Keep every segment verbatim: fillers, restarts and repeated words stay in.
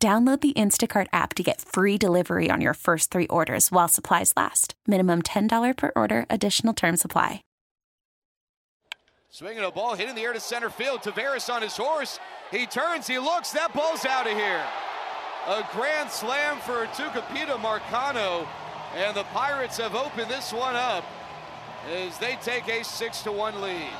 Download the Instacart app to get free delivery on your first three orders while supplies last. Minimum ten dollars per order. Additional terms apply. Swinging a ball, hit in the air to center field. Tavares on his horse. He turns, he looks. That ball's out of here. A grand slam for Tucupita Marcano. And the Pirates have opened this one up as they take a six to one lead.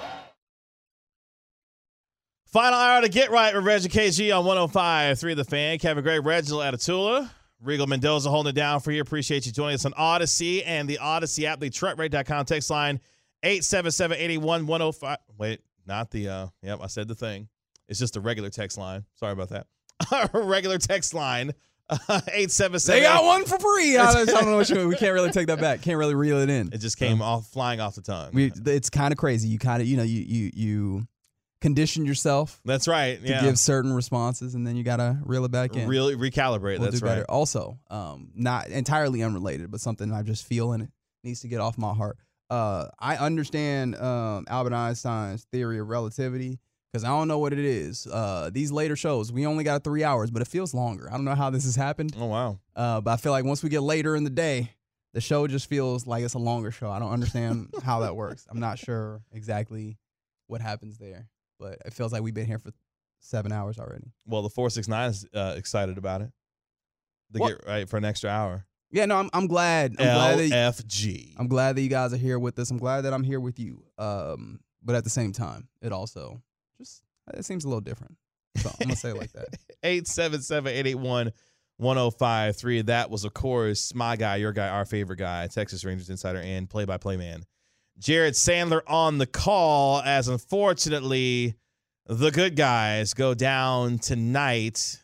Final hour to Get Right with Reggie K G on one oh five point three The Fan. Kevin Gray, Reginald Atatula, Regal Mendoza holding it down for you. Appreciate you joining us on Odyssey and the Odyssey app, the Truck Rate dot com text line eight seven seven, eight one, one oh five. Wait, not the, uh, yep, I said the thing. It's just the regular text line. Sorry about that. Regular text line. Uh, eight seven seven. They got one for free. I don't, I don't know what you mean. We can't really take that back. Can't really reel it in. It just came um, off flying off the tongue. We, it's kind of crazy. You kind of, you know, you, you, you. Condition yourself. That's right. Yeah. To give certain responses, and then you gotta reel it back in. Really recalibrate. We'll that's do better. Right. Also, um, not entirely unrelated, but something I just feel and it needs to get off my heart. Uh, I understand um, Albert Einstein's theory of relativity because I don't know what it is. Uh, these later shows, we only got three hours, but it feels longer. I don't know how this has happened. Oh wow. Uh, but I feel like once we get later in the day, the show just feels like it's a longer show. I don't understand how that works. I'm not sure exactly what happens there. But it feels like we've been here for seven hours already. Well, the four six nine is uh, excited about it. They what? Get right for an extra hour. Yeah, no, I'm, I'm glad. I'm L F G. Glad that you, I'm glad that you guys are here with us. I'm glad that I'm here with you. Um, but at the same time, it also just it seems a little different. So I'm going to say it like that. eight seven seven, eight eight one, one oh five three. That was, of course, my guy, your guy, our favorite guy, Texas Rangers insider and play-by-play man, Jared Sandler on the call, as unfortunately the good guys go down tonight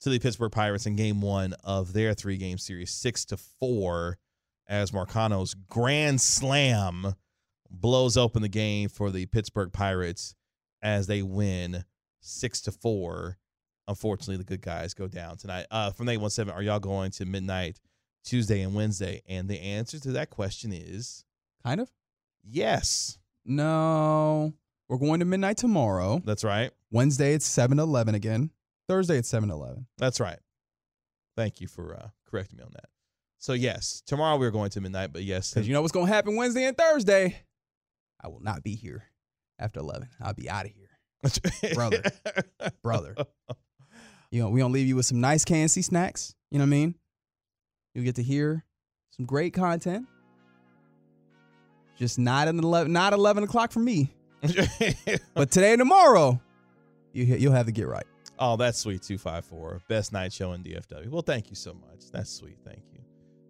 to the Pittsburgh Pirates in game one of their three-game series, six to four, as Marcano's grand slam blows open the game for the Pittsburgh Pirates as they win six to four. Unfortunately, the good guys go down tonight. Uh, from eight one seven, are y'all going to midnight Tuesday and Wednesday? And the answer to that question is. Kind of? Yes. No. We're going to midnight tomorrow. That's right. Wednesday, it's seven eleven again. Thursday, it's seven eleven. That's right. Thank you for uh, correcting me on that. So, yes, tomorrow we're going to midnight, but yes. Because you know what's going to happen Wednesday and Thursday? I will not be here after eleven. I'll be out of here. Brother. Brother. You know, we're going to leave you with some nice K N C snacks. You know what I mean? You'll get to hear some great content. Just not an eleven, not eleven o'clock for me. But today and tomorrow, you, you'll have to get right. Oh, that's sweet. two five four, best night show in D F W. Well, thank you so much. That's sweet. Thank you.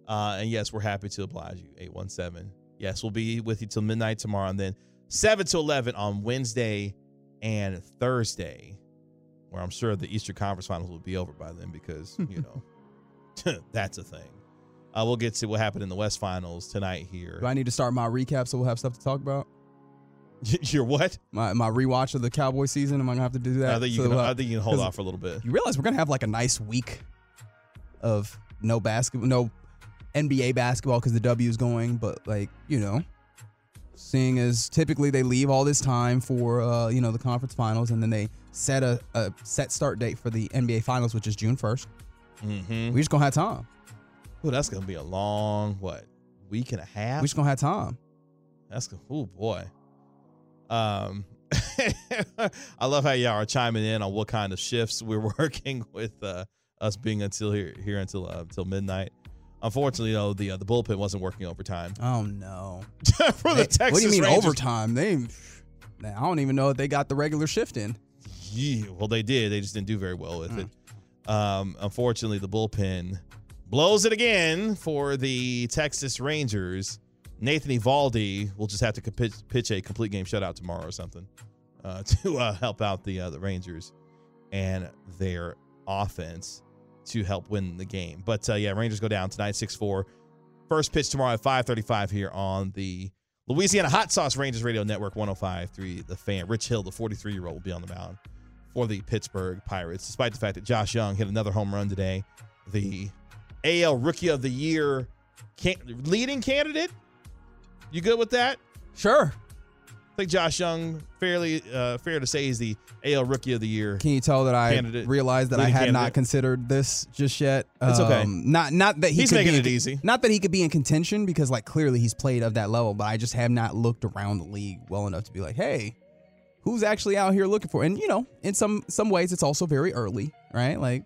Uh, and yes, we're happy to oblige you. eight one seven. Yes, we'll be with you till midnight tomorrow, and then seven to eleven on Wednesday and Thursday, where I'm sure the Eastern Conference Finals will be over by then because you know that's a thing. Uh, we'll get to what happened in the West Finals tonight here. Do I need to start my recap so we'll have stuff to talk about? Your what? My my rewatch of the Cowboy season. Am I going to have to do that? I think you, so can, I think you can hold off for a little bit. You realize we're going to have like a nice week of no basketball, no N B A basketball because the W is going. But like, you know, seeing as typically they leave all this time for, uh, you know, the conference finals. And then they set a, a set start date for the N B A finals, which is June first. Mm-hmm. We're just going to have time. Well, that's going to be a long, what, week and a half? We're just going to have time. That's going to, oh, boy. Um, I love how y'all are chiming in on what kind of shifts we're working with uh, us being until here, here until uh, until midnight. Unfortunately, though, the uh, the bullpen wasn't working overtime. Oh, no. For they, the Texas Rangers. What do you mean Rangers. Overtime? They, I don't even know if they got the regular shift in. Yeah, well, they did. They just didn't do very well with mm. it. Um, unfortunately, the bullpen blows it again for the Texas Rangers. Nathan Eovaldi will just have to pitch a complete game shutout tomorrow or something uh, to uh, help out the uh, the Rangers and their offense. to help win the game. But, uh, yeah, Rangers go down tonight, six four. First pitch tomorrow at five thirty-five here on the Louisiana Hot Sauce Rangers Radio Network, one oh five point three The Fan. Rich Hill, the forty-three-year-old, will be on the mound for the Pittsburgh Pirates, despite the fact that Josh Jung hit another home run today. The A L Rookie of the Year can- leading candidate? You good with that? Sure. I think Josh Jung, fairly uh, fair to say, he's the A L Rookie of the Year. Can you tell that I realized that I had candidate. not considered this just yet? It's um, okay. Not not that he he's could making be, it easy. Not that he could be in contention because, like, clearly he's played of that level. But I just have not looked around the league well enough to be like, hey, who's actually out here looking for? And you know, in some some ways, it's also very early, right? Like,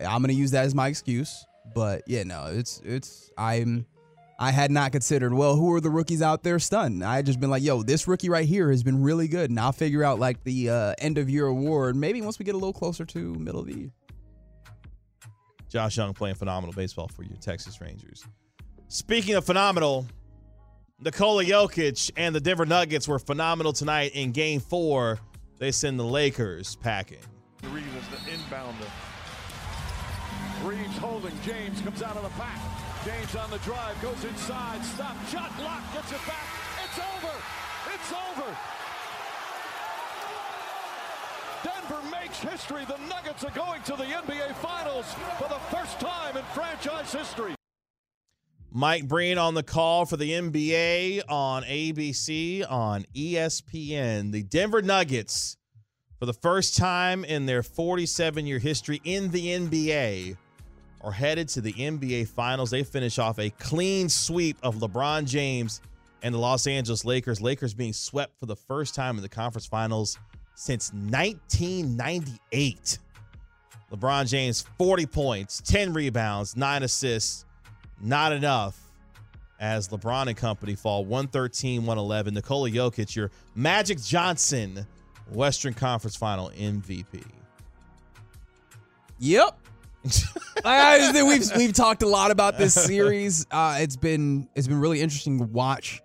I'm gonna use that as my excuse. But yeah, no, it's it's I'm. I had not considered, well, who are the rookies out there stunned? I had just been like, yo, this rookie right here has been really good, and I'll figure out, like, the uh, end-of-year award maybe once we get a little closer to middle of the year. Josh Jung playing phenomenal baseball for you, Texas Rangers. Speaking of phenomenal, Nikola Jokic and the Denver Nuggets were phenomenal tonight in Game four. They send the Lakers packing. Reeves is the inbounder. Reeves holding. James comes out of the pack. James on the drive, goes inside, stop, shot, block, gets it back. It's over. It's over. Denver makes history. The Nuggets are going to the N B A Finals for the first time in franchise history. Mike Breen on the call for the N B A on A B C, on E S P N. The Denver Nuggets, for the first time in their forty-seven-year history in the N B A, are headed to the N B A Finals. They finish off a clean sweep of LeBron James and the Los Angeles Lakers. Lakers being swept for the first time in the conference finals since nineteen ninety-eight. LeBron James, forty points, ten rebounds, nine assists. Not enough as LeBron and company fall one thirteen to one eleven. Nikola Jokic, your Magic Johnson Western Conference Final M V P. Yep. I just think we've we've talked a lot about this series. Uh, it's been it's been really interesting to watch.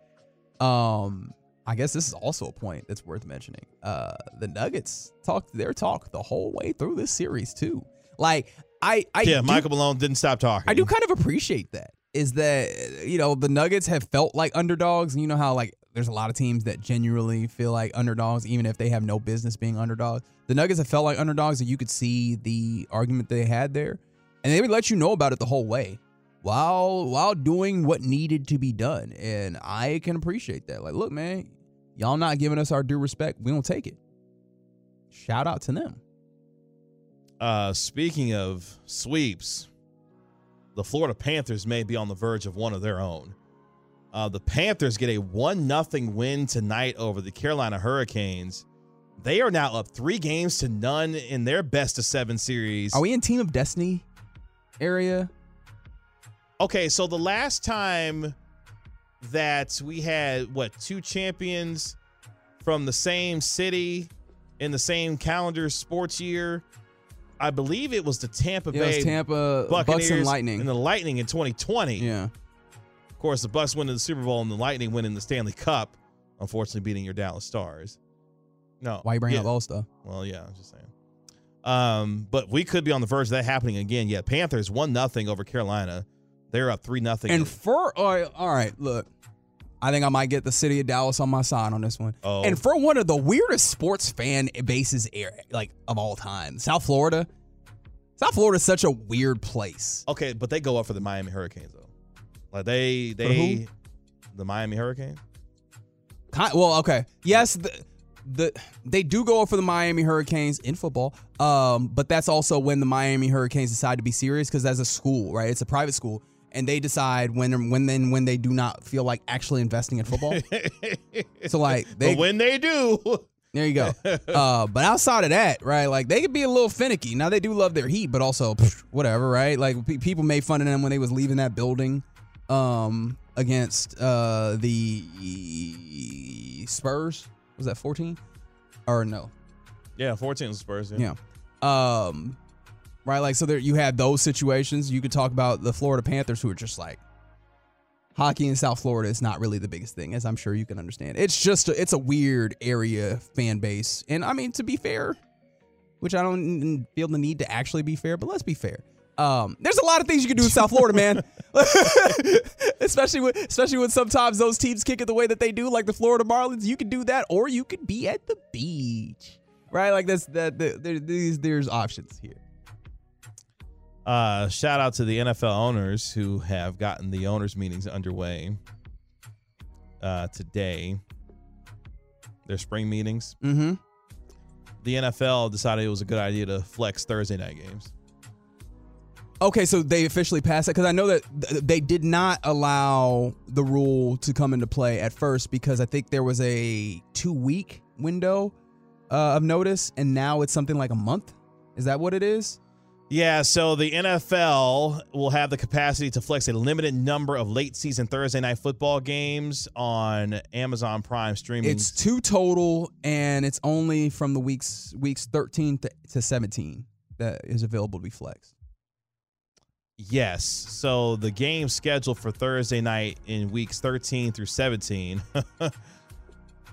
Um, I guess this is also a point that's worth mentioning. Uh, the Nuggets talked their talk the whole way through this series too. Like I, I yeah, do, Michael Malone didn't stop talking. I do kind of appreciate that. Is that, you know, the Nuggets have felt like underdogs, and you know how, like, there's a lot of teams that genuinely feel like underdogs, even if they have no business being underdogs. The Nuggets have felt like underdogs, and you could see the argument they had there. And they would let you know about it the whole way while while doing what needed to be done. And I can appreciate that. Like, look, man, y'all not giving us our due respect. We don't take it. Shout out to them. Uh, speaking of sweeps, the Florida Panthers may be on the verge of one of their own. Uh, the Panthers get a one nothing win tonight over the Carolina Hurricanes. They are now up three games to none in their best of seven series. Are we in Team of Destiny area? Okay, so the last time that we had, what, two champions from the same city in the same calendar sports year, I believe it was the Tampa yeah, Bay it was Tampa Buccaneers Bucks and Lightning. And the Lightning in twenty twenty. Yeah. Of course, the Bucks win in the Super Bowl and the Lightning win in the Stanley Cup, unfortunately beating your Dallas Stars. No. Why are you bringing yeah. up all stuff? Well, yeah, I'm just saying. Um, but we could be on the verge of that happening again. Yeah, Panthers one nothing over Carolina. They're up three nothing. And for, all right, all right, look, I think I might get the city of Dallas on my side on this one. Oh. And for one of the weirdest sports fan bases like of all time, South Florida. South Florida is such a weird place. Okay, but they go up for the Miami Hurricanes, though. Like they, they, the Miami Hurricanes. Well, okay, yes, the, the they do go for the Miami Hurricanes in football, um, but that's also when the Miami Hurricanes decide to be serious because that's a school, right? It's a private school, and they decide when, when, then when they do not feel like actually investing in football. So like, they, but when they do, there you go. Uh, but outside of that, right? Like they could be a little finicky. Now they do love their heat, but also pff, whatever, right? Like p- people made fun of them when they was leaving that building. Um, against uh, the Spurs. Was that fourteen? Or no? Yeah, fourteen was Spurs. Yeah. yeah. Um, right, like, so there you had those situations. You could talk about the Florida Panthers who are just like, hockey in South Florida is not really the biggest thing, as I'm sure you can understand. It's just, a, it's a weird area fan base. And, I mean, to be fair, which I don't feel the need to actually be fair, but let's be fair. Um, there's a lot of things you can do in South Florida, man. especially when, especially when sometimes those teams kick it the way that they do, like the Florida Marlins. You can do that, or you could be at the beach, right? Like that's that. The, there, there's, there's options here. Uh, shout out to the N F L owners who have gotten the owners' meetings underway uh, today. Their spring meetings. Mm-hmm. The N F L decided it was a good idea to flex Thursday night games. Okay, so they officially passed that, because I know that th- they did not allow the rule to come into play at first, because I think there was a two-week window uh, of notice, and now it's something like a month. Is that what it is? Yeah, so the N F L will have the capacity to flex a limited number of late-season Thursday night football games on Amazon Prime streaming. It's two total, and it's only from the weeks weeks thirteen to seventeen that is available to be flexed. Yes. So the game scheduled for Thursday night in weeks thirteen through seventeen.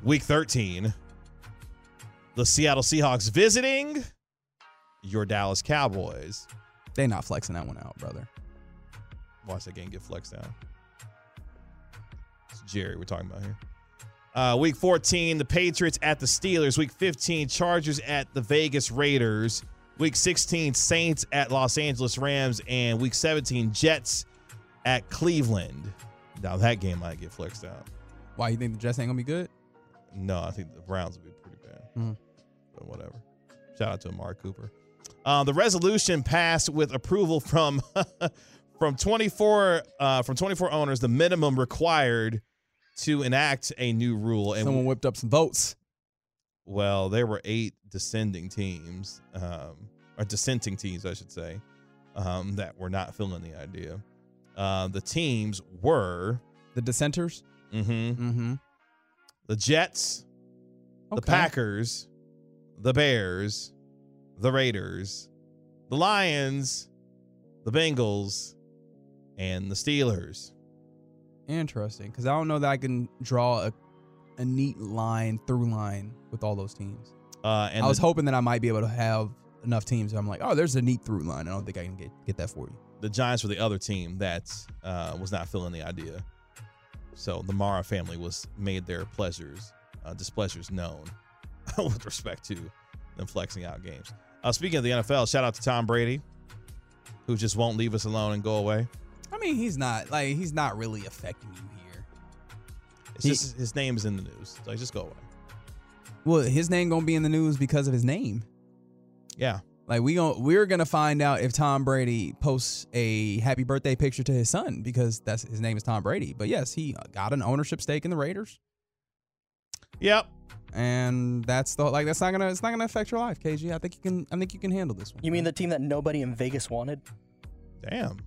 Week thirteen, the Seattle Seahawks visiting your Dallas Cowboys. They not flexing that one out, brother. Watch that game get flexed out. It's Jerry we're talking about here. Uh, week fourteen, the Patriots at the Steelers. Week fifteen, Chargers at the Vegas Raiders. Week sixteen, Saints at Los Angeles Rams, and Week seventeen, Jets at Cleveland. Now, that game might get flexed out. Why, you think the Jets ain't going to be good? No, I think the Browns will be pretty bad. Mm-hmm. But whatever. Shout out to Amari Cooper. Uh, the resolution passed with approval from from twenty-four uh, from twenty-four owners, the minimum required to enact a new rule. And someone whipped up some votes. Well, there were eight descending teams, um, or dissenting teams, I should say, um, that were not feeling the idea. Uh, the teams were... The dissenters? Mm-hmm. Mm-hmm. The Jets, okay. The Packers, the Bears, the Raiders, the Lions, the Bengals, and the Steelers. Interesting, because I don't know that I can draw a... a neat line through line with all those teams. Uh, and I was the, hoping that I might be able to have enough teams. I'm like, oh, there's a neat through line. I don't think I can get, get that for you. The Giants were the other team that uh, was not feeling the idea. So the Mara family was made their pleasures, uh, displeasures known with respect to them flexing out games. Uh, speaking of the N F L, shout out to Tom Brady, who just won't leave us alone and go away. I mean, he's not like he's not really affecting you. It's he, just, his name is in the news. Like, just go away. Well, his name gonna be in the news because of his name. Yeah. Like we gonna we're gonna find out if Tom Brady posts a happy birthday picture to his son, because that's his name is Tom Brady. But yes, he got an ownership stake in the Raiders. Yep. And that's the like that's not gonna it's not gonna affect your life, K G. I think you can I think you can handle this one. You mean the team that nobody in Vegas wanted? Damn.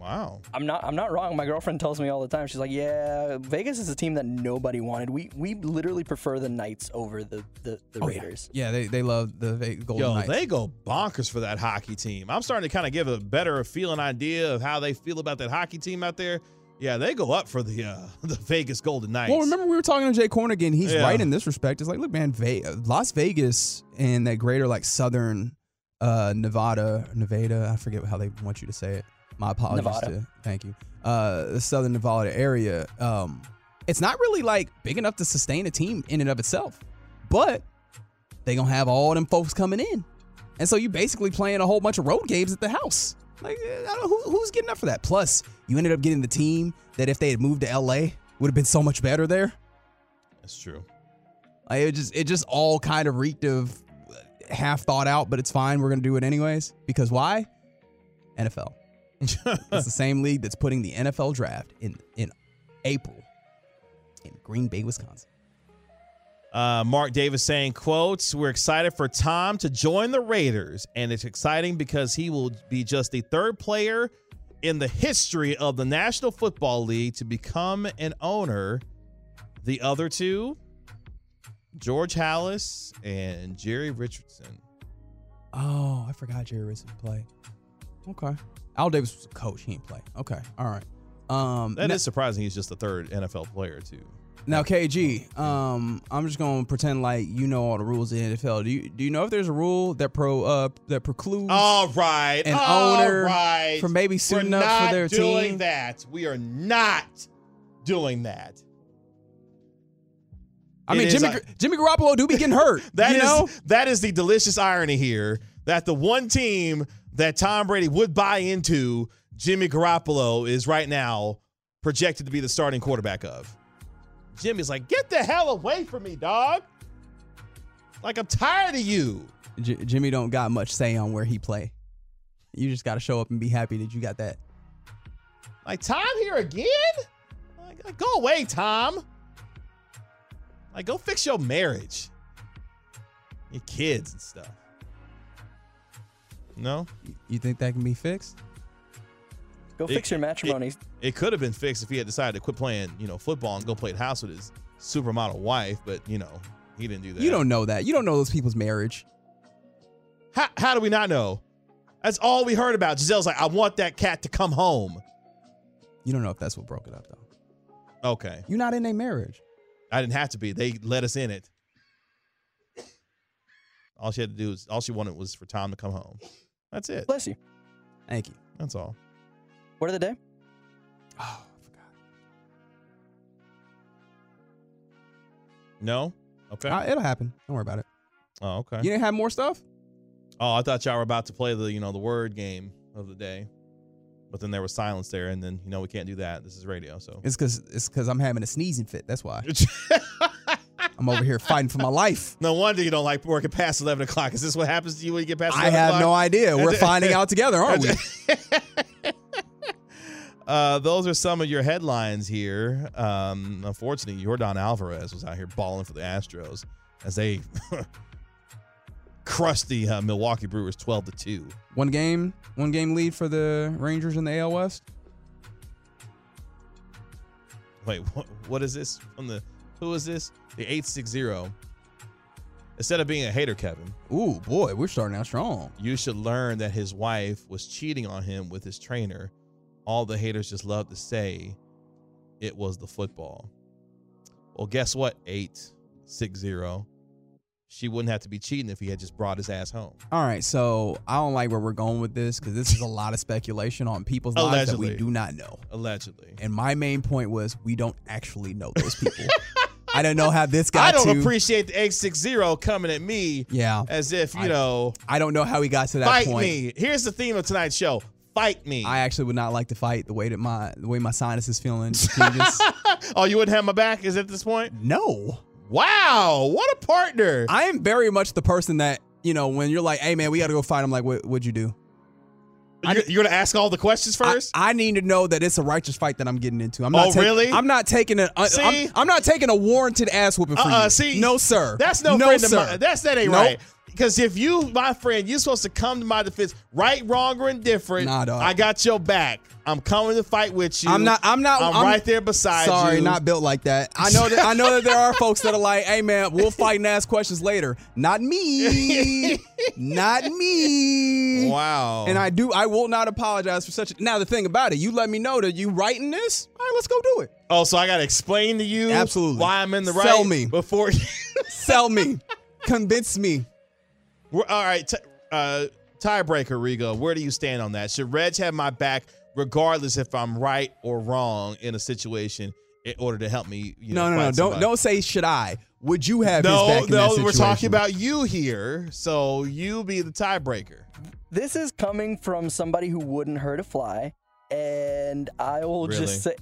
Wow. I'm not I'm not wrong. My girlfriend tells me all the time. She's like, yeah, Vegas is a team that nobody wanted. We we literally prefer the Knights over the, the, the oh, Raiders. Yeah, yeah they, they love the Vegas Golden Yo, Knights. Yo, they go bonkers for that hockey team. I'm starting to kind of give a better feeling idea of how they feel about that hockey team out there. Yeah, they go up for the uh, the Vegas Golden Knights. Well, remember we were talking to Jay Cornigan. He's yeah. right in this respect. It's like, look, man, Ve- Las Vegas and that greater like southern uh, Nevada, Nevada, I forget how they want you to say it. My apologies Nevada. to thank you. Uh, the Southern Nevada area. Um, it's not really like big enough to sustain a team in and of itself, but they gonna have all them folks coming in, and so you basically playing a whole bunch of road games at the house. Like, I don't, who, who's getting up for that? Plus, you ended up getting the team that if they had moved to L A would have been so much better there. That's true. Like, it just it just all kind of reeked of half thought out, but it's fine. We're gonna do it anyways because why? N F L. It's the same league that's putting the N F L draft in, in April in Green Bay, Wisconsin. Uh, Mark Davis saying, quotes, we're excited for Tom to join the Raiders, and it's exciting because he will be just the third player in the history of the National Football League to become an owner. The other two, George Halas and Jerry Richardson. Oh, I forgot Jerry Richardson played. Okay. Al Davis was a coach. He didn't play. Okay. All right. Um, that now, is surprising. He's just the third N F L player, too. Now, K G, um, I'm just gonna pretend like you know all the rules in the N F L. Do you do you know if there's a rule that pro uh that precludes all right an all owner right. from maybe suiting up for their team? We're not doing that. We are not doing that. I it mean, Jimmy a, Jimmy Garoppolo do be getting hurt. that you is know? that is the delicious irony here that the one team that Tom Brady would buy into, Jimmy Garoppolo is right now projected to be the starting quarterback of. Jimmy's like, get the hell away from me, dog. Like, I'm tired of you. J- Jimmy don't got much say on where he play. You just got to show up and be happy that you got that. Like, Tom here again? Like, go away, Tom. Like, go fix your marriage. Your kids and stuff. No? You think that can be fixed? Go it, fix your matrimony. It, it could have been fixed if he had decided to quit playing, you know, football and go play at house with his supermodel wife. But, you know, he didn't do that. You don't know that. You don't know those people's marriage. How, how do we not know? That's all we heard about. Giselle's like, I want that cat to come home. You don't know if that's what broke it up, though. Okay. You're not in a marriage. I didn't have to be. They let us in it. All she had to do was, all she wanted was for Tom to come home. That's it. Bless you. Thank you. That's all. Word of the day? Oh, I forgot. No? Okay. Uh, it'll happen. Don't worry about it. Oh, okay. You didn't have more stuff? Oh, I thought y'all were about to play the, you know, the word game of the day. But then there was silence there, and then, you know, we can't do that. This is radio, so. It's because it's because I'm having a sneezing fit. That's why. I'm over here fighting for my life. No wonder you don't like working past eleven o'clock. Is this what happens to you when you get past eleven o'clock? I have no idea. We're finding out together, aren't we? Uh, those are some of your headlines here. Um, unfortunately, Jordan Alvarez was out here balling for the Astros as they crushed the uh, Milwaukee Brewers twelve to two. One game, one game lead for the Rangers in the A L West. Wait, what, what is this? From the who is this? The eight six zero. Instead of being a hater, Kevin. Ooh, boy, we're starting out strong. You should learn that his wife was cheating on him with his trainer. All the haters just love to say it was the football. Well, guess what? eight six zero. She wouldn't have to be cheating if he had just brought his ass home. All right, so I don't like where we're going with this because this is a lot of speculation on people's lives that we do not know. Allegedly. And my main point was we don't actually know those people. I don't know how this got to. I don't to, appreciate the eight six zero coming at me. Yeah. As if, you I, know. I don't know how he got to that fight point. Fight me. Here's the theme of tonight's show. Fight me. I actually would not like to fight the way that my the way my sinus is feeling. You just... Oh, you wouldn't have my back? Is it at this point? No. Wow. What a partner. I am very much the person that, you know, when you're like, hey, man, we got to go fight. I'm like, what, what'd you do? You're, need, you're going to ask all the questions first? I, I need to know that it's a righteous fight that I'm getting into. I'm not oh, ta- really? I'm not taking a, see? I'm, I'm not taking a warranted ass whooping for uh-uh, you. See? No, sir. That's no, no friend sir. of mine. That's, that ain't nope. right. Because if you, my friend, you're supposed to come to my defense, right, wrong, or indifferent. Nah, dog. I got your back. I'm coming to fight with you. I'm not. I'm not. I'm, I'm right there beside sorry, you. Sorry, not built like that. I know that. I know that there are folks that are like, "Hey, man, we'll fight and ask questions later." Not me. Not me. Wow. And I do. I will not apologize for such. A, now the thing about it, you let me know that you writing this. All right, let's go do it. Oh, so I got to explain to you absolutely why I'm in the right. Sell me before. Sell me. Convince me. We're, all right, t- uh, tiebreaker, Rigo. Where do you stand on that? Should Reg have my back regardless if I'm right or wrong in a situation in order to help me? You know, no, no, no. Somebody? Don't don't say should I. Would you have no, his back in no, that situation? No, we're talking about you here, so you be the tiebreaker. This is coming from somebody who wouldn't hurt a fly, and I will really? just say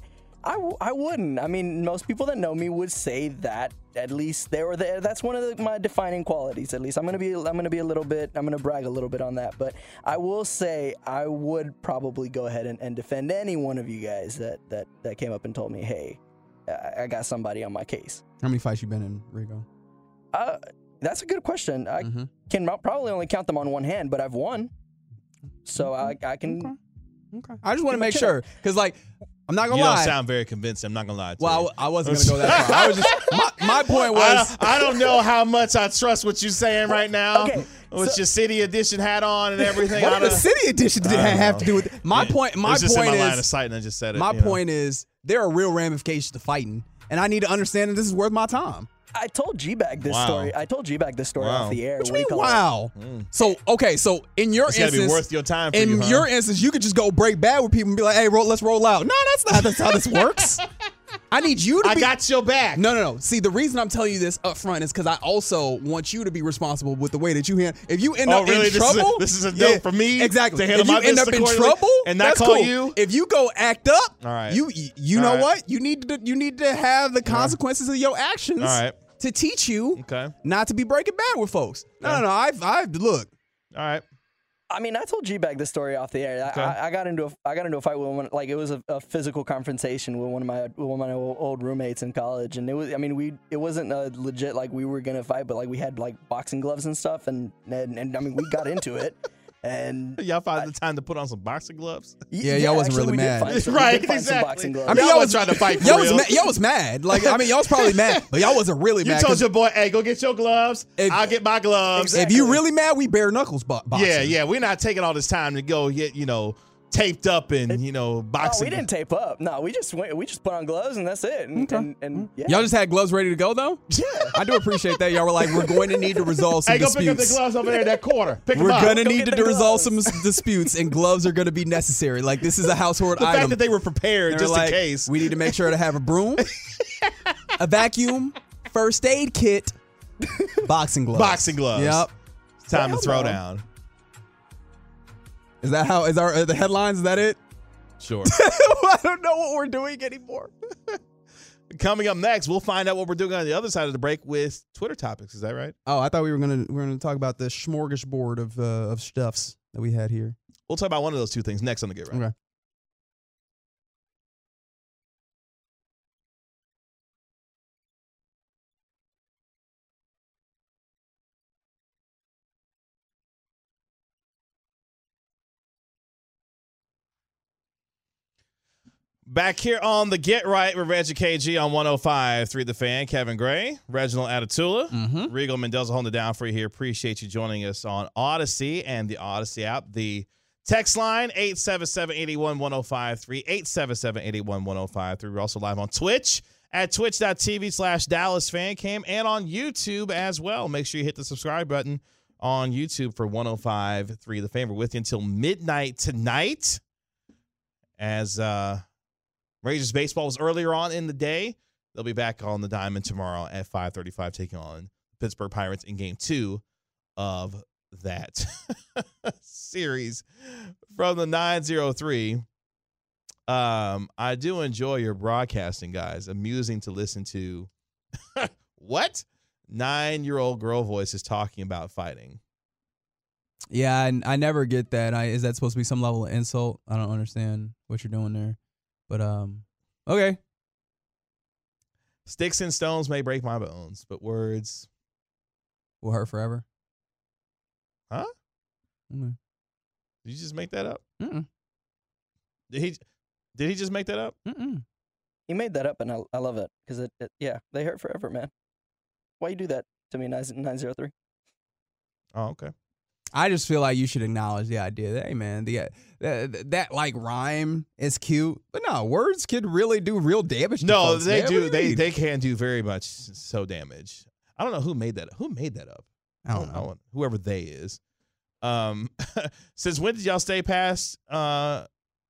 I, w- I wouldn't. I mean, most people that know me would say that. At least they were there. That's one of the, my defining qualities. At least I'm gonna be. I'm gonna be a little bit. I'm gonna brag a little bit on that. But I will say I would probably go ahead and, and defend any one of you guys that that that came up and told me, hey, I got somebody on my case. How many fights you been in, Rigo? Uh, that's a good question. I mm-hmm. can probably only count them on one hand, but I've won, so mm-hmm. I I can. Okay. Okay. I just want to make sure because like. I'm not going to lie. You don't sound very convincing. I'm not going to lie to well, you. Well, I, I wasn't going to go that far. I was just, my, my point was. I, I don't know how much I trust what you're saying right now. Okay, with so, your City Edition hat on and everything. What did the City Edition have know. to do with it? My yeah, point, my point is. It was just in my line of sight and I just said it. My point know. is there are real ramifications to fighting. and I need to understand that this is worth my time. I told G-Bag this wow. story. I told G-Bag this story wow. off the air. What do you mean, wow? Mm. So, okay, so in your it's instance. It's got to be worth your time for in you, huh? your instance, you could just go break bad with people and be like, hey, roll, let's roll out. No, that's not that's how this works. I need you to I be. I got your back. No, no, no. See, the reason I'm telling you this up front is because I also want you to be responsible with the way that you handle. If you end oh, up really? in this trouble. Is a, this is a deal yeah, for me. Exactly. To if you end up in trouble. And not call cool. you. If you go act up, all right. you you all know right. what? You need to you need to have the consequences yeah. of your actions. All right. To teach you okay. not to be breaking bad with folks. No, yeah. no, no. I've, I've, look. All right. I mean, I told G-Bag this story off the air. Okay. I, I got into a, I got into a fight with one, like it was a, a physical confrontation with one of my with one of my old roommates in college, and it was I mean we it wasn't a legit like we were gonna fight, but like we had like boxing gloves and stuff, and and, and I mean we got into it. And y'all found I, the time to put on some boxing gloves. Yeah, yeah y'all wasn't really mad. Find, so right, exactly. I mean, y'all, y'all was trying to fight. For y'all, real. Was ma- y'all was mad. Like, I mean, y'all was probably mad, but y'all wasn't really mad. You told your boy, "Hey, go get your gloves. If, I'll get my gloves." Exactly. If you really mad, we bare knuckles bo- boxing. Yeah, yeah. We're not taking all this time to go get you know taped up and you know boxing. No, we didn't tape up. No, we just went. We just put on gloves and that's it. And, okay. and, and yeah. y'all just had gloves ready to go though. Yeah, I do appreciate that. Y'all were like, "We're going to need to resolve some hey, disputes." Hey, go pick up the gloves over there in that corner. Pick we're them up. We're gonna go need to resolve some disputes, and gloves are gonna be necessary. Like this is a household the item. The fact that they were prepared They're just like, in case. We need to make sure to have a broom, a vacuum, first aid kit, boxing gloves. Boxing gloves. Yep. It's time well, to throw down. Is that how, is our, the headlines, is that it? Sure. I don't know what we're doing anymore. Coming up next, we'll find out what we're doing on the other side of the break with Twitter topics. Is that right? Oh, I thought we were going to we were going to talk about the smorgasbord of, uh, of stuffs that we had here. We'll talk about one of those two things next on The Get Right. Okay. Back here on The Get Right with Reggie K G on one oh five point three The Fan. Kevin Gray, Reginald Atatula, mm-hmm. Regal Mendoza holding it down for you here. Appreciate you joining us on Odyssey and the Odyssey app. The text line, eight seven seven, eight one, one oh five three, eight seven seven, eight one, one oh five three. We're also live on Twitch at twitch.tv slash Dallas Fan Cam and on YouTube as well. Make sure you hit the subscribe button on YouTube for one oh five point three The Fan. We're with you until midnight tonight as... uh Rangers baseball was earlier on in the day. They'll be back on the diamond tomorrow at five thirty-five, taking on Pittsburgh Pirates in game two of that series from the nine oh three. Um, I do enjoy your broadcasting, guys. Amusing to listen to. What? Nine-year-old girl voice is talking about fighting. Yeah, I, I never get that. I, is that supposed to be some level of insult? I don't understand what you're doing there. But, um, okay. Sticks and stones may break my bones, but words will hurt forever. Huh? Mm-hmm. Did you just make that up? Mm-mm. Did he, did he just make that up? Mm-mm. He made that up, and I, I love it. Because, it, it, yeah, they hurt forever, man. Why you do that to me, nine oh three? Oh, okay. I just feel like you should acknowledge the idea that, hey, man, the, the that like rhyme is cute, but no, words can really do real damage. No, folks, they man. do. They mean? they can do very much so damage. I don't know who made that. Who made that up? I don't, I don't know. know. Whoever they is. Um, since when did y'all stay past uh,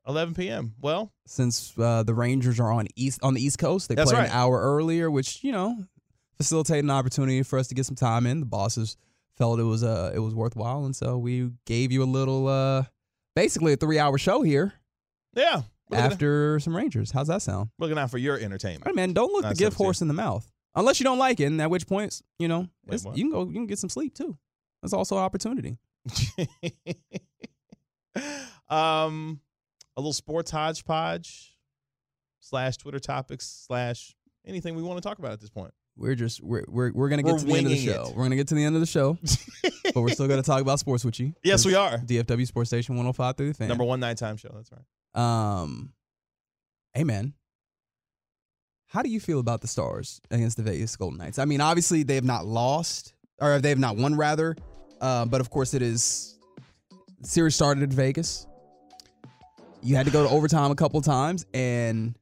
eleven p.m.? Well, since uh, the Rangers are on east on the East Coast, they play right. an hour earlier, which you know, facilitate an opportunity for us to get some time in. The bosses felt it was uh it was worthwhile, and so we gave you a little uh basically a three hour show here. Yeah. After some Rangers. How's that sound? Looking out for your entertainment. All right, man, don't look the gift horse in the mouth. Unless you don't like it, and at which point, you know, Wait, you can go you can get some sleep too. That's also an opportunity. um a little sports hodgepodge slash Twitter topics slash anything we want to talk about at this point. We're just we're we're we're gonna get we're to the end of the show. It. We're gonna get to the end of the show, but we're still gonna talk about sports with you. Yes, we are. D F W Sports Station one oh five through the Fan. Number one nighttime show. That's right. Um, hey man, how do you feel about the Stars against the Vegas Golden Knights? I mean, obviously they have not lost, or they have not won rather. Uh, but of course, it is the series started in Vegas. You had to go to overtime a couple times, and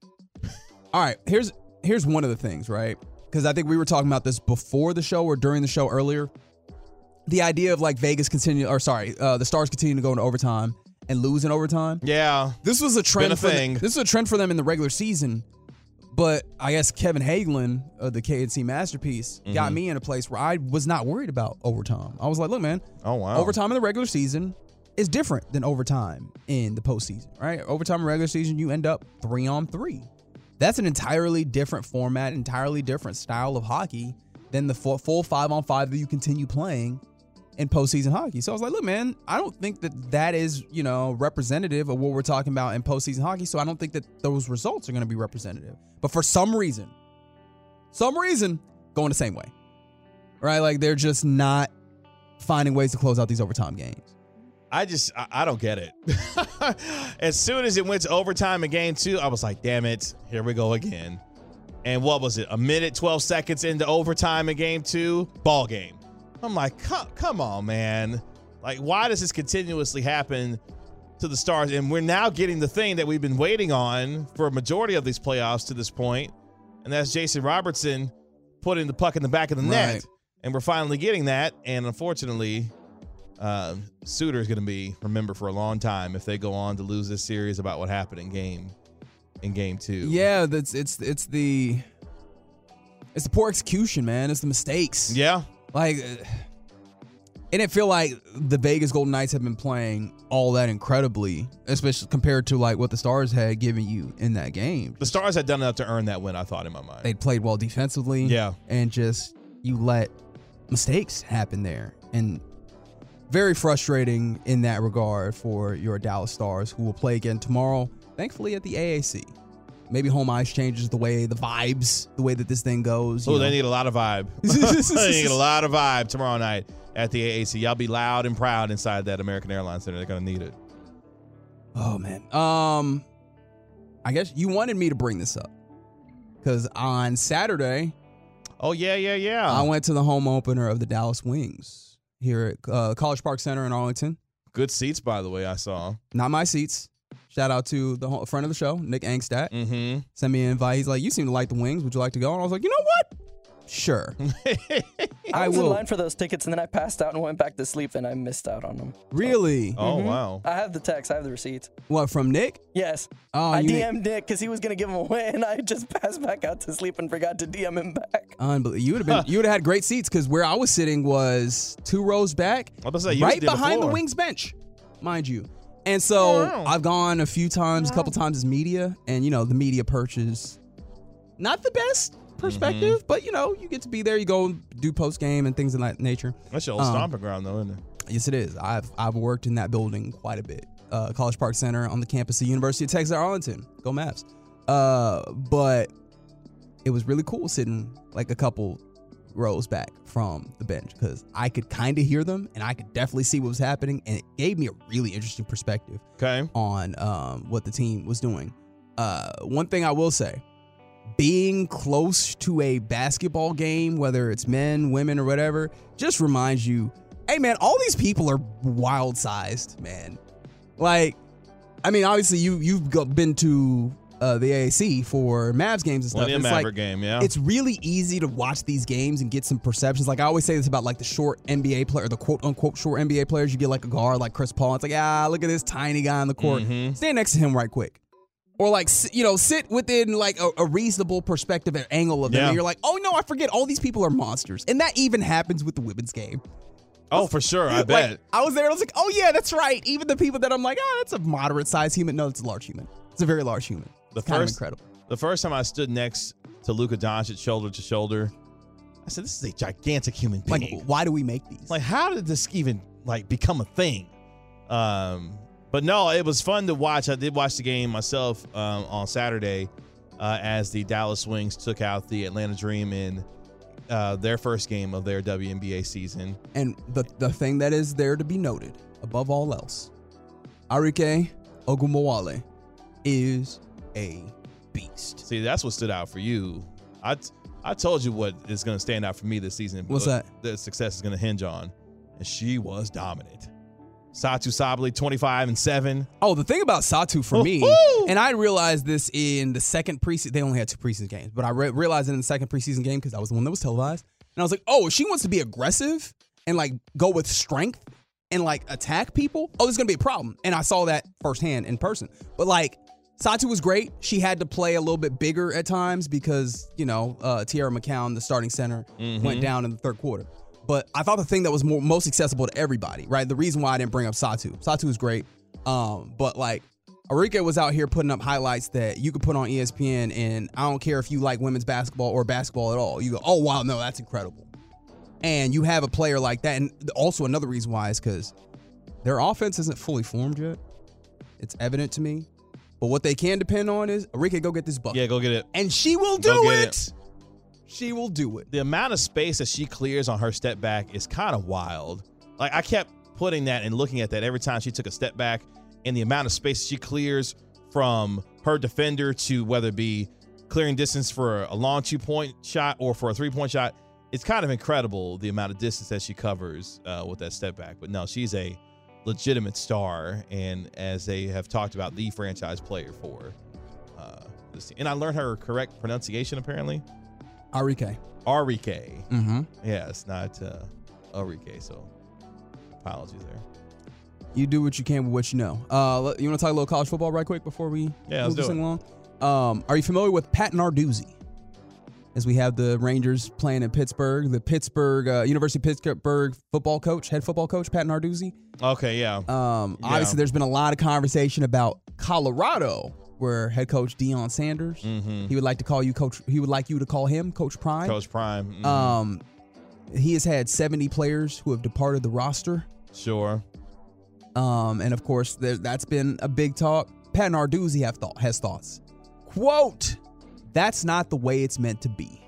all right, here's. here's one of the things, right? Because I think we were talking about this before the show or during the show earlier. The idea of like Vegas continue, or sorry, uh, the Stars continue to go into overtime and lose in overtime. Yeah, this was a trend. A for thing. The, this was a trend for them in the regular season. But I guess Kevin Hagelin of the K N C Masterpiece mm-hmm. got me in a place where I was not worried about overtime. I was like, look, man, oh wow, overtime in the regular season is different than overtime in the postseason, right? Overtime in regular season, you end up three on three. That's an entirely different format, entirely different style of hockey than the full, full five on five that you continue playing in postseason hockey. So I was like, look, man, I don't think that that is, you know, representative of what we're talking about in postseason hockey. So I don't think that those results are going to be representative. But for some reason, some reason, going the same way, right? Like they're just not finding ways to close out these overtime games. I just, I, I don't get it. As soon as it went to overtime in game two, I was like, damn it, here we go again. And what was it? A minute, twelve seconds into overtime in game two, ball game. I'm like, come, come on, man. Like, why does this continuously happen to the Stars? And we're now getting the thing that we've been waiting on for a majority of these playoffs to this point, and that's Jason Robertson putting the puck in the back of the net. Right. And we're finally getting that. And unfortunately, uh, Suter is going to be remembered for a long time if they go on to lose this series about what happened in game in game two. Yeah, that's it's it's the it's the poor execution, man. It's the mistakes. Yeah. Like, it didn't feel like the Vegas Golden Knights have been playing all that incredibly, especially compared to, like, what the Stars had given you in that game. The Stars had done enough to earn that win, I thought, in my mind. They played well defensively. Yeah. And just, you let mistakes happen there. And very frustrating in that regard for your Dallas Stars, who will play again tomorrow, thankfully, at the A A C. Maybe home ice changes the way, the vibes, the way that this thing goes. Oh, they need a lot of vibe. They need a lot of vibe tomorrow night at the A A C. Y'all be loud and proud inside that American Airlines Center. They're going to need it. Oh, man. Um, I guess you wanted me to bring this up because on Saturday. Oh, yeah, yeah, yeah. I went to the home opener of the Dallas Wings here at uh, College Park Center in Arlington. Good seats, by the way, I saw. Not my seats. Shout out to the friend of the show, Nick Angstadt. Mm-hmm. Sent me an invite. He's like, you seem to like the Wings. Would you like to go? And I was like, you know what? Sure. I, I was will. in line for those tickets, and then I passed out and went back to sleep, and I missed out on them. Really? So, oh, mm-hmm. wow. I have the text. I have the receipts. What, from Nick? Yes. Oh, I D M'd Nick because he was going to give him away, and I just passed back out to sleep and forgot to D M him back. Unbelievable. You would have been. You would have had great seats because where I was sitting was two rows back, I was say, you right behind the, the Wings bench, mind you. And so wow. I've gone a few times, a couple times as media, and, you know, the media purchase, not the best perspective, mm-hmm. but, you know, you get to be there. You go do post-game and things of that nature. That's your old um, stomping ground, though, isn't it? Yes, it is. I've I've worked in that building quite a bit. Uh, College Park Center on the campus of University of Texas at Arlington. Go Mavs. Uh, but it was really cool sitting, like, a couple rows back from the bench because I could kind of hear them and I could definitely see what was happening, and it gave me a really interesting perspective okay. on um, what the team was doing. Uh, one thing I will say, being close to a basketball game, whether it's men, women, or whatever, just reminds you, hey, man, all these people are wild-sized, man. Like, I mean, obviously, you, you've been to... Uh, the A A C for Mavs games and stuff. It's Maverick like, game, yeah. It's really easy to watch these games and get some perceptions. Like I always say this about like the short N B A player, the quote unquote short N B A players. You get like a guard like Chris Paul. It's like, ah, look at this tiny guy on the court. Mm-hmm. Stand next to him right quick. Or like, you know, sit within like a, a reasonable perspective and angle of them. Yeah. And you're like, oh no, I forget all these people are monsters. And that even happens with the women's game. Oh, was, for sure. I like, bet. I was there. I was like, oh yeah, that's right. Even the people that I'm like, ah, oh, that's a moderate sized human. No, it's a large human. It's a very large human. The it's first, kind of incredible. The first time I stood next to Luka Doncic shoulder to shoulder, I said, this is a gigantic human being. Like, why do we make these? Like, how did this even, like, become a thing? Um, but, no, it was fun to watch. I did watch the game myself um, on Saturday uh, as the Dallas Wings took out the Atlanta Dream in uh, their first game of their W N B A season. And the, the thing that is there to be noted, above all else, Arike Ogunbowale is a beast. See, that's what stood out for you. I t- I told you what is going to stand out for me this season. What's that? The success is going to hinge on. And she was dominant. Satu Sabali, twenty-five and seven. Oh, the thing about Satu for me, Ooh. and I realized this in the second preseason. They only had two preseason games, but I re- realized it in the second preseason game because that was the one that was televised. And I was like, oh, she wants to be aggressive and like go with strength and like attack people. Oh, there's going to be a problem. And I saw that firsthand in person. But like Satu was great. She had to play a little bit bigger at times because, you know, uh, Tierra McCown, the starting center, mm-hmm. went down in the third quarter. But I thought the thing that was more, most accessible to everybody, right? The reason why I didn't bring up Satu. Satu is great. Um, but, like, Arike was out here putting up highlights that you could put on E S P N, and I don't care if you like women's basketball or basketball at all. You go, oh, wow, no, that's incredible. And you have a player like that. And also another reason why is because their offense isn't fully formed yet. It's evident to me. But what they can depend on is, Arike, go get this bucket. Yeah, go get it. And she will do it. it. She will do it. The amount of space that she clears on her step back is kind of wild. Like, I kept putting that and looking at that every time she took a step back, and the amount of space she clears from her defender to whether it be clearing distance for a long two-point shot or for a three-point shot, it's kind of incredible the amount of distance that she covers uh, with that step back. But, no, she's a legitimate star, and as they have talked about, the franchise player for uh, this team. And I learned her correct pronunciation, apparently. Arike. Arike. Mm-hmm. Yeah, it's not uh, Arike, so apologies there. You do what you can with what you know. Uh, you want to talk a little college football right quick before we yeah, move this thing along? Um, are you familiar with Pat Narduzzi? As we have the Rangers playing in Pittsburgh, the Pittsburgh uh, University of Pittsburgh football coach, head football coach, Pat Narduzzi. Okay, yeah. Um, yeah. Obviously, there's been a lot of conversation about Colorado, where head coach Deion Sanders, mm-hmm. he would like to call you coach. He would like you to call him Coach Prime. Coach Prime. Mm-hmm. Um, he has had seventy players who have departed the roster. Sure. Um, and of course, there, that's been a big talk. Pat Narduzzi have thought has thoughts. Quote: "That's not the way it's meant to be.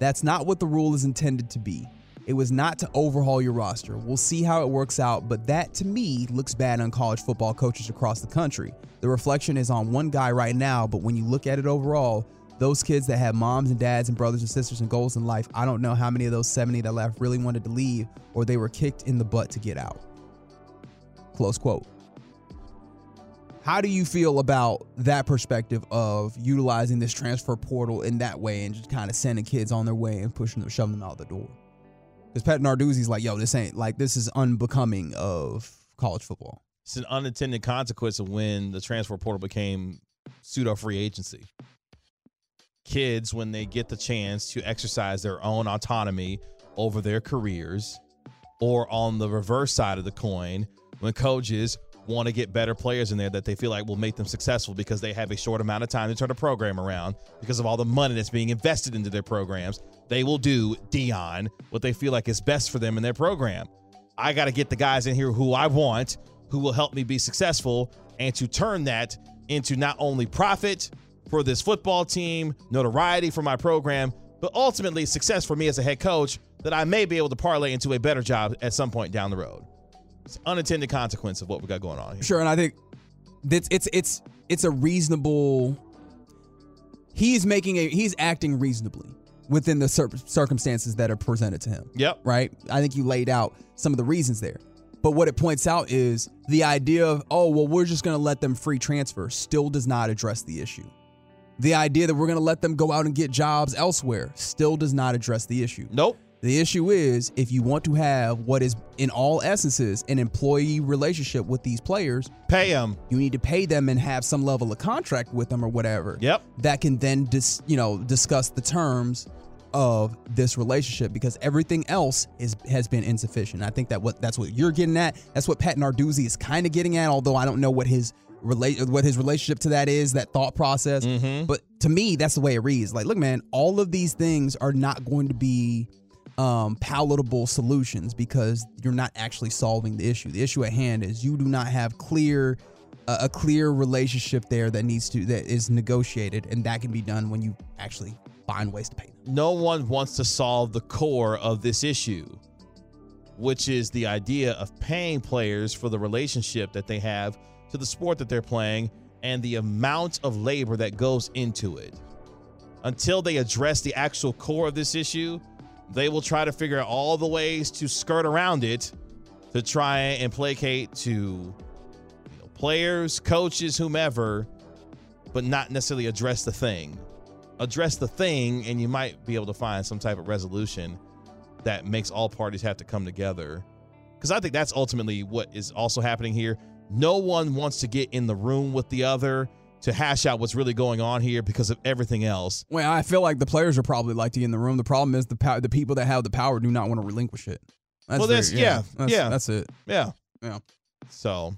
That's not what the rule is intended to be. It was not to overhaul your roster. We'll see how it works out, but that, to me, looks bad on college football coaches across the country. The reflection is on one guy right now, but when you look at it overall, those kids that have moms and dads and brothers and sisters and goals in life, I don't know how many of those seventy that left really wanted to leave or they were kicked in the butt to get out." Close quote. How do you feel about that perspective of utilizing this transfer portal in that way and just kind of sending kids on their way and pushing them, shoving them out the door? Because Pat Narduzzi's like, yo, this ain't like this is unbecoming of college football. It's an unintended consequence of when the transfer portal became pseudo free agency. Kids, when they get the chance to exercise their own autonomy over their careers, or on the reverse side of the coin, when coaches want to get better players in there that they feel like will make them successful because they have a short amount of time to turn a program around because of all the money that's being invested into their programs, they will do, Deion, what they feel like is best for them in their program. I got to get the guys in here who I want, who will help me be successful, and to turn that into not only profit for this football team, notoriety for my program, but ultimately success for me as a head coach that I may be able to parlay into a better job at some point down the road. It's an unintended consequence of what we got going on here. Sure, and I think it's it's it's it's a reasonable. He's making a he's acting reasonably within the cir- circumstances that are presented to him. Yep. Right. I think you laid out some of the reasons there, but what it points out is the idea of, oh, well, we're just going to let them free transfer still does not address the issue. The idea that we're going to let them go out and get jobs elsewhere still does not address the issue. Nope. The issue is, if you want to have what is, in all essences, an employee relationship with these players, pay them. You need to pay them and have some level of contract with them or whatever. Yep. That can then, dis, you know, discuss the terms of this relationship, because everything else is has been insufficient. I think that what that's what you're getting at. That's what Pat Narduzzi is kind of getting at. Although I don't know what his relate what his relationship to that is, that thought process. Mm-hmm. But to me, that's the way it reads. Like, look, man, all of these things are not going to be Um, palatable solutions because you're not actually solving the issue. The issue at hand is you do not have clear uh, a clear relationship there that needs to that is negotiated, and that can be done when you actually find ways to pay them. No one wants to solve the core of this issue, which is the idea of paying players for the relationship that they have to the sport that they're playing and the amount of labor that goes into it. Until they address the actual core of this issue, they will try to figure out all the ways to skirt around it to try and placate to you know, players, coaches, whomever, but not necessarily address the thing. Address the thing, and you might be able to find some type of resolution that makes all parties have to come together. Because I think that's ultimately what is also happening here. No one wants to get in the room with the other to hash out what's really going on here because of everything else. Well, I feel like the players are probably like to be in the room. The problem is the pow- the people that have the power do not want to relinquish it. That's well, that's, very, yeah, yeah. That's, yeah. That's it. Yeah. Yeah. So,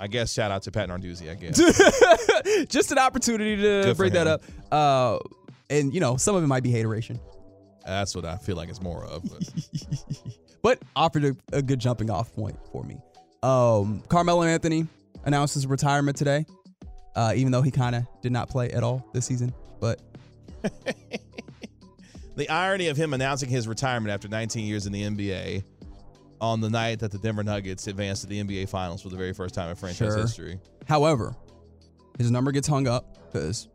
I guess shout out to Pat Narduzzi, I guess. Just an opportunity to Good bring that up. Uh, and, you know, some of it might be hateration. That's what I feel like it's more of. But, but offered a, a good jumping off point for me. Um, Carmelo Anthony announced his retirement today, uh, even though he kind of did not play at all this season. But the irony of him announcing his retirement after nineteen years in the N B A on the night that the Denver Nuggets advanced to the N B A Finals for the very first time in franchise sure. history. However, his number gets hung up because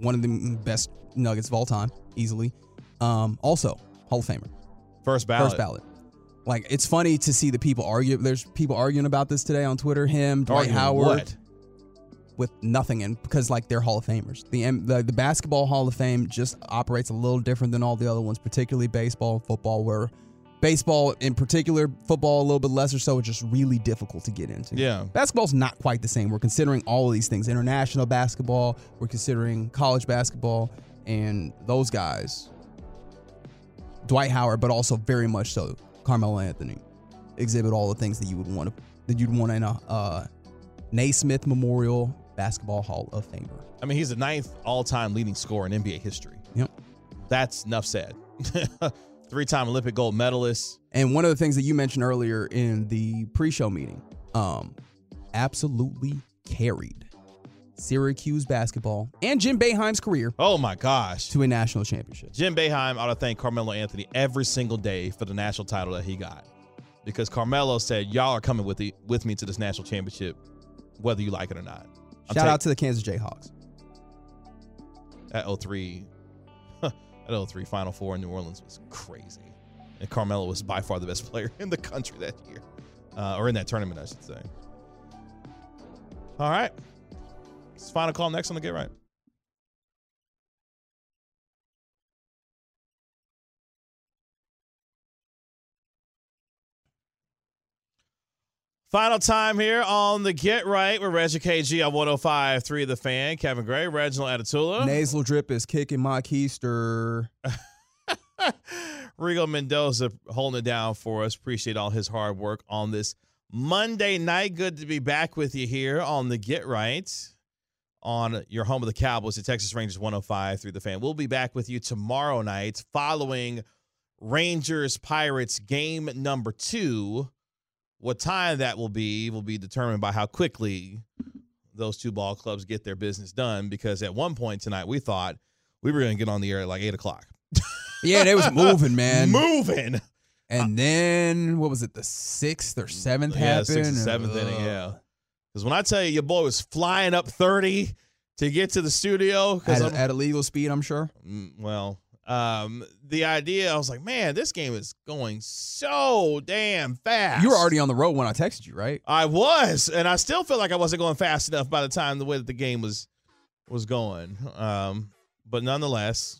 one of the best Nuggets of all time, easily. Um, also, Hall of Famer. First ballot. First ballot. Like, it's funny to see the people argue. There's people arguing about this today on Twitter. Him, Dwight arguing Howard. What? With nothing. And because, like, they're Hall of Famers. The, the the Basketball Hall of Fame just operates a little different than all the other ones, particularly baseball and football, where baseball in particular, football a little bit lesser, so it's just really difficult to get into. Yeah. Basketball's not quite the same. We're considering all of these things. International basketball. We're considering college basketball. And those guys... Dwight Howard, but also very much so Carmelo Anthony, exhibit all the things that you would want to that you'd want in a uh, Naismith Memorial Basketball Hall of Famer. I mean, he's the ninth all-time leading scorer in N B A history. Yep, that's enough said. Three-time Olympic gold medalist. And one of the things that you mentioned earlier in the pre-show meeting, um, absolutely carried Syracuse basketball and Jim Boeheim's career. Oh my gosh. To a national championship. Jim Boeheim ought to thank Carmelo Anthony every single day for the national title that he got. Because Carmelo said, y'all are coming with, the, with me to this national championship, whether you like it or not. I'm Shout ta- out to the Kansas Jayhawks. That oh three that oh three Final Four in New Orleans was crazy. And Carmelo was by far the best player in the country that year. Uh, or in that tournament, I should say. All right. It's final call next on the Get Right. Final time here on the Get Right with Reggie K G on one oh five point three The Fan. Kevin Gray, Reginald Atatula. Nasal drip is kicking my keister. Rigo Mendoza holding it down for us. Appreciate all his hard work on this Monday night. Good to be back with you here on the Get Right. On your home of the Cowboys, the Texas Rangers one oh five through the Fan. We'll be back with you tomorrow night following Rangers-Pirates game number two. What time that will be will be determined by how quickly those two ball clubs get their business done, because at one point tonight we thought we were going to get on the air at like eight o'clock. Yeah, they was moving, man. Moving. And then, what was it, the sixth or seventh yeah, happened? Yeah, sixth or seventh inning, yeah. Because when I tell you your boy was flying up thirty to get to the studio. At, a, at a legal speed, I'm sure. Well, um, the idea, I was like, man, this game is going so damn fast. You were already on the road when I texted you, right? I was, and I still feel like I wasn't going fast enough by the time the way that the game was was going. Um, but nonetheless.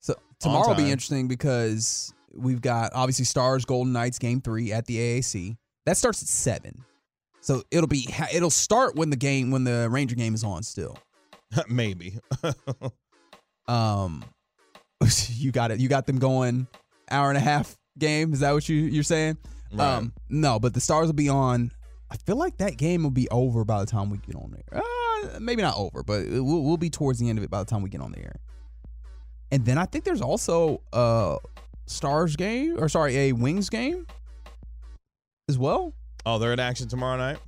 So tomorrow will be interesting because we've got, obviously, Stars Golden Knights game three at the A A C. That starts at seven. So it'll be it'll start when the game when the Ranger game is on still. Maybe. um, you got it. You got them going hour and a half game. Is that what you you're saying? Right. Um, no, but the Stars will be on. I feel like that game will be over by the time we get on there. Uh, maybe not over, but it will, we'll be towards the end of it by the time we get on the air. And then I think there's also a Stars game or sorry a Wings game as well. Oh, they're in action tomorrow night?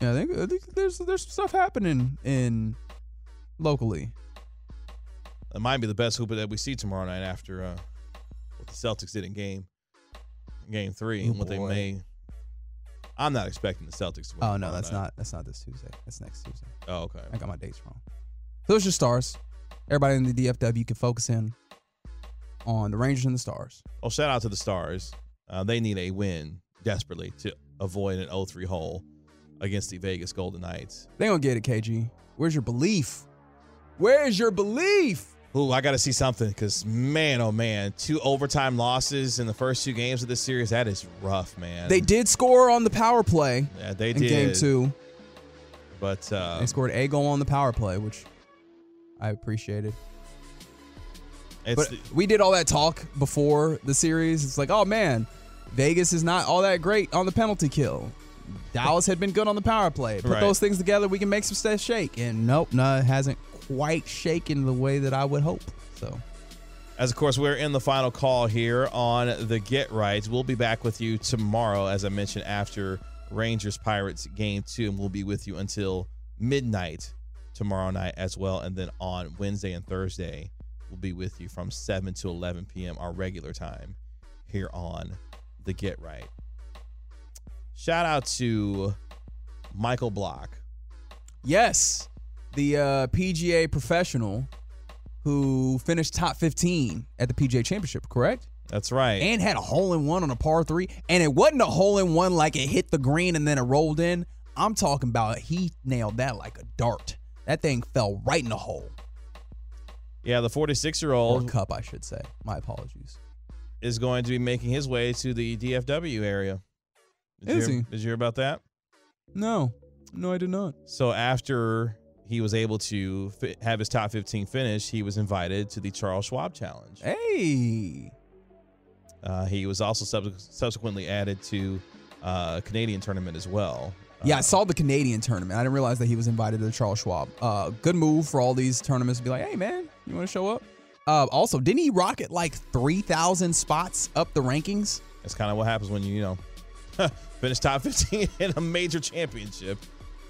Yeah, I think, I think there's there's stuff happening in locally. That might be the best hooper that we see tomorrow night after uh, what the Celtics did in game game three oh, and what boy. they made. I'm not expecting the Celtics to win. Oh no, that's night. not that's not this Tuesday. That's next Tuesday. Oh, okay. I got my dates wrong. So it's just Stars. Everybody in the D F W can focus in on the Rangers and the Stars. Oh, shout out to the Stars. Uh, they need a win desperately to avoid an oh three hole against the Vegas Golden Knights. They gonna get it, K G. Where's your belief? Where's your belief? Ooh, I got to see something because, man, oh, man, two overtime losses in the first two games of this series, that is rough, man. They did score on the power play yeah, they in did. game two. But uh, they scored a goal on the power play, which I appreciated. But the, we did all that talk before the series. It's like, oh, man, Vegas is not all that great on the penalty kill. Dallas had been good on the power play. Put right. those things together, we can make some stuff shake. And nope, no, it hasn't quite shaken the way that I would hope. So, as of course, we're in the final call here on the Get Right. We'll be back with you tomorrow, as I mentioned, after Rangers Pirates game two. And we'll be with you until midnight tomorrow night as well. And then on Wednesday and Thursday, we'll be with you from seven to eleven p.m., our regular time here on the Get Right. Shout out to Michael Block. Yes, the uh, P G A professional who finished top fifteen at the P G A Championship, correct? That's right. And had a hole-in-one on a par three. And it wasn't a hole-in-one like it hit the green and then it rolled in. I'm talking about he nailed that like a dart. That thing fell right in the hole. Yeah, the forty-six-year-old. Or cup, I should say. My apologies. Is going to be making his way to the D F W area. Did Is you hear, he? Did you hear about that? No. No, I did not. So after he was able to fi- have his top fifteen finish, he was invited to the Charles Schwab Challenge. Hey! Uh, he was also sub- subsequently added to uh, Canadian tournament as well. Yeah, uh, I saw the Canadian tournament. I didn't realize that he was invited to the Charles Schwab. Uh, good move for all these tournaments to be like, hey, man, you want to show up? Uh, also, didn't he rocket like three thousand spots up the rankings? That's kind of what happens when you, you know, finished top fifteen in a major championship.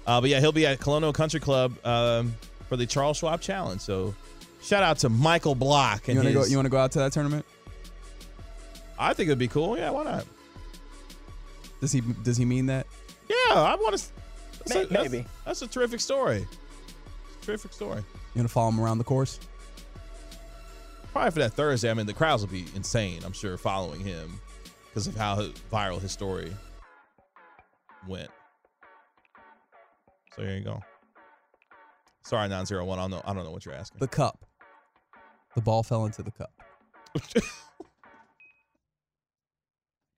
Uh, but, yeah, he'll be at Colonial Country Club um, for the Charles Schwab Challenge. So, shout out to Michael Block. And you want to go, go out to that tournament? I think it would be cool. Yeah, why not? Does he Does he mean that? Yeah, I want to. Maybe. A, that's, that's a terrific story. A terrific story. You going to follow him around the course? Probably for that Thursday. I mean, the crowds will be insane, I'm sure, following him, because of how viral his story went. So here you go. Sorry, nine zero one. I don't know, I don't know what you're asking. The cup. The ball fell into the cup.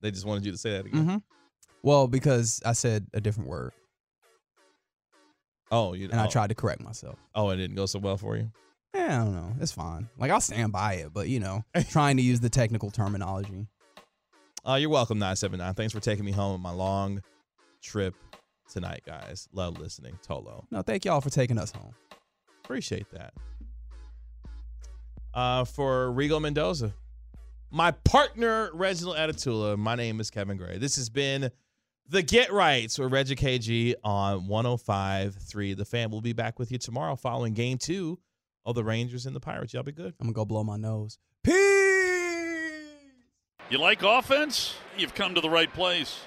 They just wanted you to say that again. Mm-hmm. Well, because I said a different word. Oh, you. And oh. I tried to correct myself. Oh, it didn't go so well for you? Yeah, I don't know. It's fine. Like, I'll stand by it, but, you know, trying to use the technical terminology. Uh, you're welcome, nine seven nine. Thanks for taking me home on my long trip tonight, guys. Love listening. Tolo. No, thank y'all for taking us home. Appreciate that. Uh, for Rigo Mendoza, my partner, Reginald Atatula, my name is Kevin Gray. This has been The Get Rights with Reggie K G on one oh five point three. The Fan will be back with you tomorrow following game two of the Rangers and the Pirates. Y'all be good. I'm going to go blow my nose. Peace! You like offense? You've come to the right place.